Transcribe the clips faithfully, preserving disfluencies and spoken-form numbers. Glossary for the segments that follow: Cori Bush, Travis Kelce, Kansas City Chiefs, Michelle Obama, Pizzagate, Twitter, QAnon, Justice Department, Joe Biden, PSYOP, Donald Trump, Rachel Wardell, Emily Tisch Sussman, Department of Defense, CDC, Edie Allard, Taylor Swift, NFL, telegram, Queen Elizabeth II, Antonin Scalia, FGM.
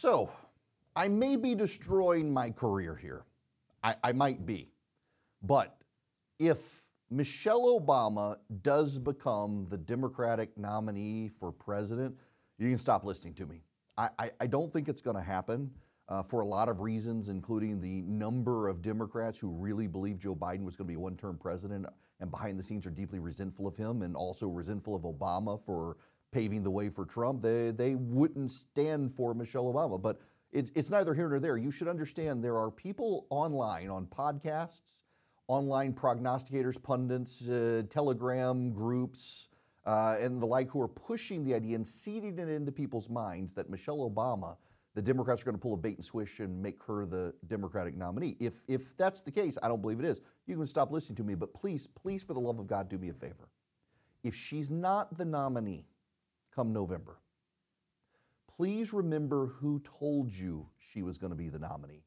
So, I may be destroying my career here. I, I might be. But if Michelle Obama does become the Democratic nominee for president, you can stop listening to me. I, I, I don't think it's going to happen uh, for a lot of reasons, including the number of Democrats who really believe Joe Biden was going to be a one-term president and behind the scenes are deeply resentful of him and also resentful of Obama for paving the way for Trump. They they wouldn't stand for Michelle Obama, but it's it's neither here nor there. You should understand there are people online on podcasts, online prognosticators, pundits, uh, Telegram groups, uh, and the like who are pushing the idea and seeding it into people's minds that Michelle Obama, the Democrats are going to pull a bait and switch and make her the Democratic nominee. If if that's the case, I don't believe it is. You can stop listening to me, but please, please, for the love of God, do me a favor. If she's not the nominee come November, please remember who told you she was going to be the nominee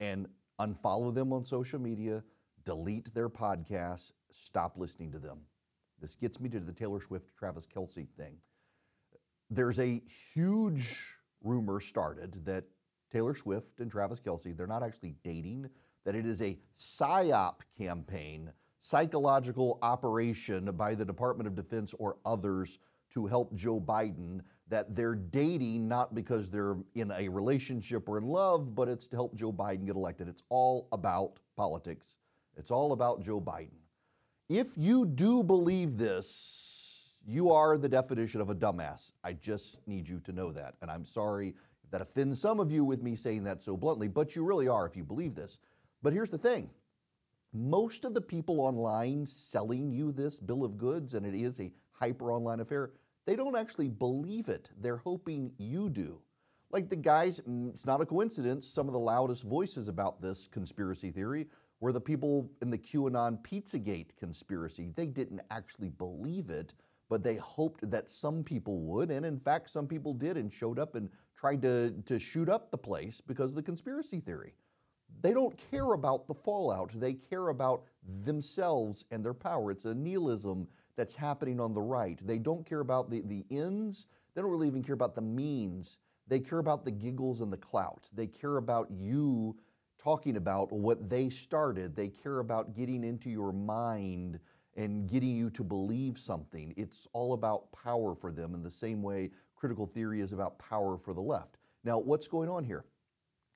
and unfollow them on social media, delete their podcasts, stop listening to them. This gets me to the Taylor Swift, Travis Kelce thing. There's a huge rumor started that Taylor Swift and Travis Kelce, they're not actually dating, that it is a PSYOP campaign, psychological operation by the Department of Defense or others to help Joe Biden, that they're dating not because they're in a relationship or in love, but it's to help Joe Biden get elected. It's all about politics. It's all about Joe Biden. If you do believe this, you are the definition of a dumbass. I just need you to know that. And I'm sorry if that offends some of you with me saying that so bluntly, but you really are if you believe this. But here's the thing. Most of the people online selling you this bill of goods, and it is a hyper online affair, they don't actually believe it. They're hoping you do. Like the guys, it's not a coincidence, some of the loudest voices about this conspiracy theory were the people in the QAnon Pizzagate conspiracy. They didn't actually believe it, but they hoped that some people would. And in fact, some people did and showed up and tried to, to shoot up the place because of the conspiracy theory. They don't care about the fallout. They care about themselves and their power. It's a nihilism that's happening on the right. They don't care about the, the ends. They don't really even care about the means. They care about the giggles and the clout. They care about you talking about what they started. They care about getting into your mind and getting you to believe something. It's all about power for them in the same way critical theory is about power for the left. Now, what's going on here?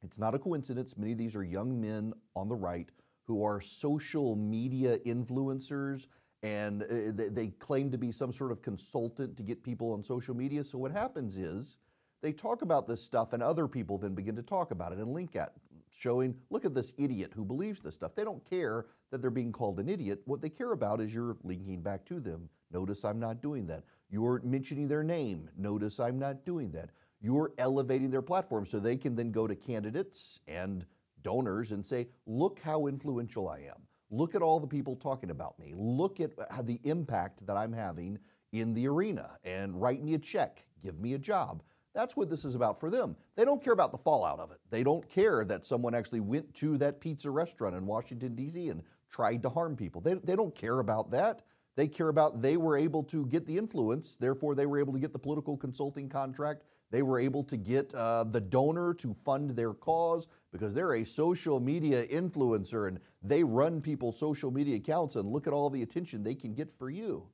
It's not a coincidence. Many of these are young men on the right who are social media influencers, and they claim to be some sort of consultant to get people on social media. So what happens is they talk about this stuff, and other people then begin to talk about it and link at showing, look at this idiot who believes this stuff. They don't care that they're being called an idiot. What they care about is you're linking back to them. Notice I'm not doing that. You're mentioning their name. Notice I'm not doing that. You're elevating their platform so they can then go to candidates and donors and say, look how influential I am. Look at all the people talking about me. Look at how the impact that I'm having in the arena, and write me a check, give me a job. That's what this is about for them. They don't care about the fallout of it. They don't care that someone actually went to that pizza restaurant in Washington, D C and tried to harm people. They, they don't care about that. They care about they were able to get the influence, therefore they were able to get the political consulting contract. They were able to get uh, the donor to fund their cause because they're a social media influencer and they run people's social media accounts, and look at all the attention they can get for you.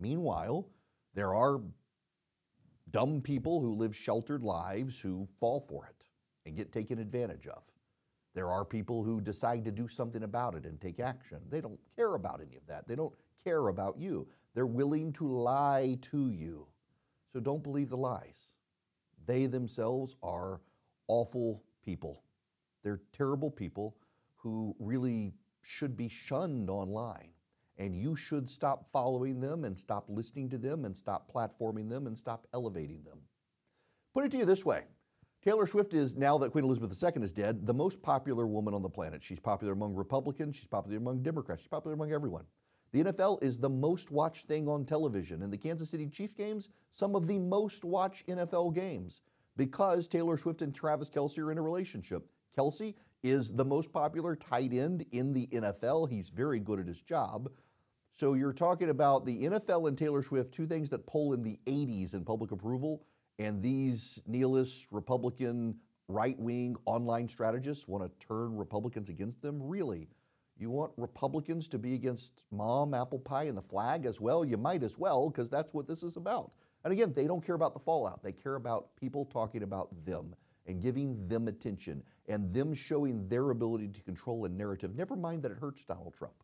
Meanwhile, there are dumb people who live sheltered lives who fall for it and get taken advantage of. There are people who decide to do something about it and take action. They don't care about any of that. They don't care about you. They're willing to lie to you. So don't believe the lies. They themselves are awful people. They're terrible people who really should be shunned online. And you should stop following them and stop listening to them and stop platforming them and stop elevating them. Put it to you this way. Taylor Swift is, now that Queen Elizabeth the Second is dead, the most popular woman on the planet. She's popular among Republicans. She's popular among Democrats. She's popular among everyone. The N F L is the most watched thing on television. And the Kansas City Chiefs games, some of the most watched N F L games, because Taylor Swift and Travis Kelce are in a relationship. Kelce is the most popular tight end in the N F L. He's very good at his job. So you're talking about the N F L and Taylor Swift, two things that poll in the eighties in public approval, And these nihilist, Republican, right-wing online strategists want to turn Republicans against them? Really? You want Republicans to be against mom, apple pie, and the flag as well? You might as well, because that's what this is about. And again, they don't care about the fallout. They care about people talking about them and giving them attention and them showing their ability to control a narrative. Never mind that it hurts Donald Trump.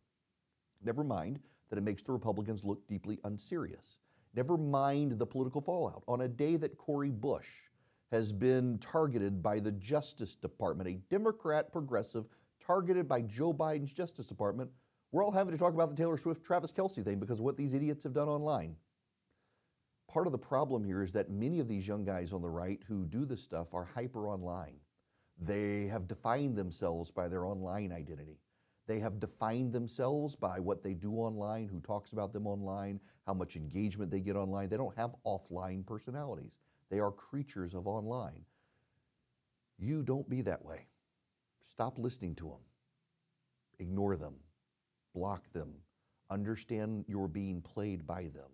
Never mind that it makes the Republicans look deeply unserious. Never mind the political fallout. On a day that Cori Bush has been targeted by the Justice Department, a Democrat progressive targeted by Joe Biden's Justice Department, we're all having to talk about the Taylor Swift, Travis Kelce thing because of what these idiots have done online. Part of the problem here is that many of these young guys on the right who do this stuff are hyper online. They have defined themselves by their online identity. They have defined themselves by what they do online, who talks about them online, how much engagement they get online. They don't have offline personalities. They are creatures of online. You don't be that way. Stop listening to them. Ignore them. Block them. Understand you're being played by them.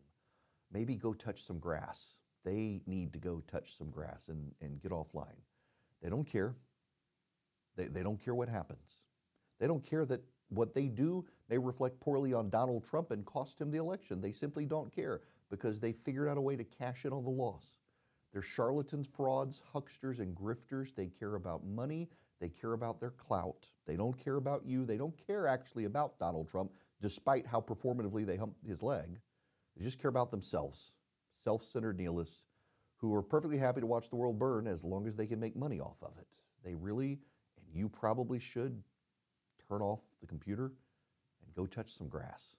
Maybe go touch some grass. They need to go touch some grass and, and get offline. They don't care. They, they don't care what happens. They don't care that what they do may reflect poorly on Donald Trump and cost him the election. They simply don't care because they figured out a way to cash in on the loss. They're charlatans, frauds, hucksters, and grifters. They care about money. They care about their clout. They don't care about you. They don't care actually about Donald Trump, despite how performatively they hump his leg. They just care about themselves, self-centered nihilists who are perfectly happy to watch the world burn as long as they can make money off of it. They really, and you probably should, turn off the computer and go touch some grass.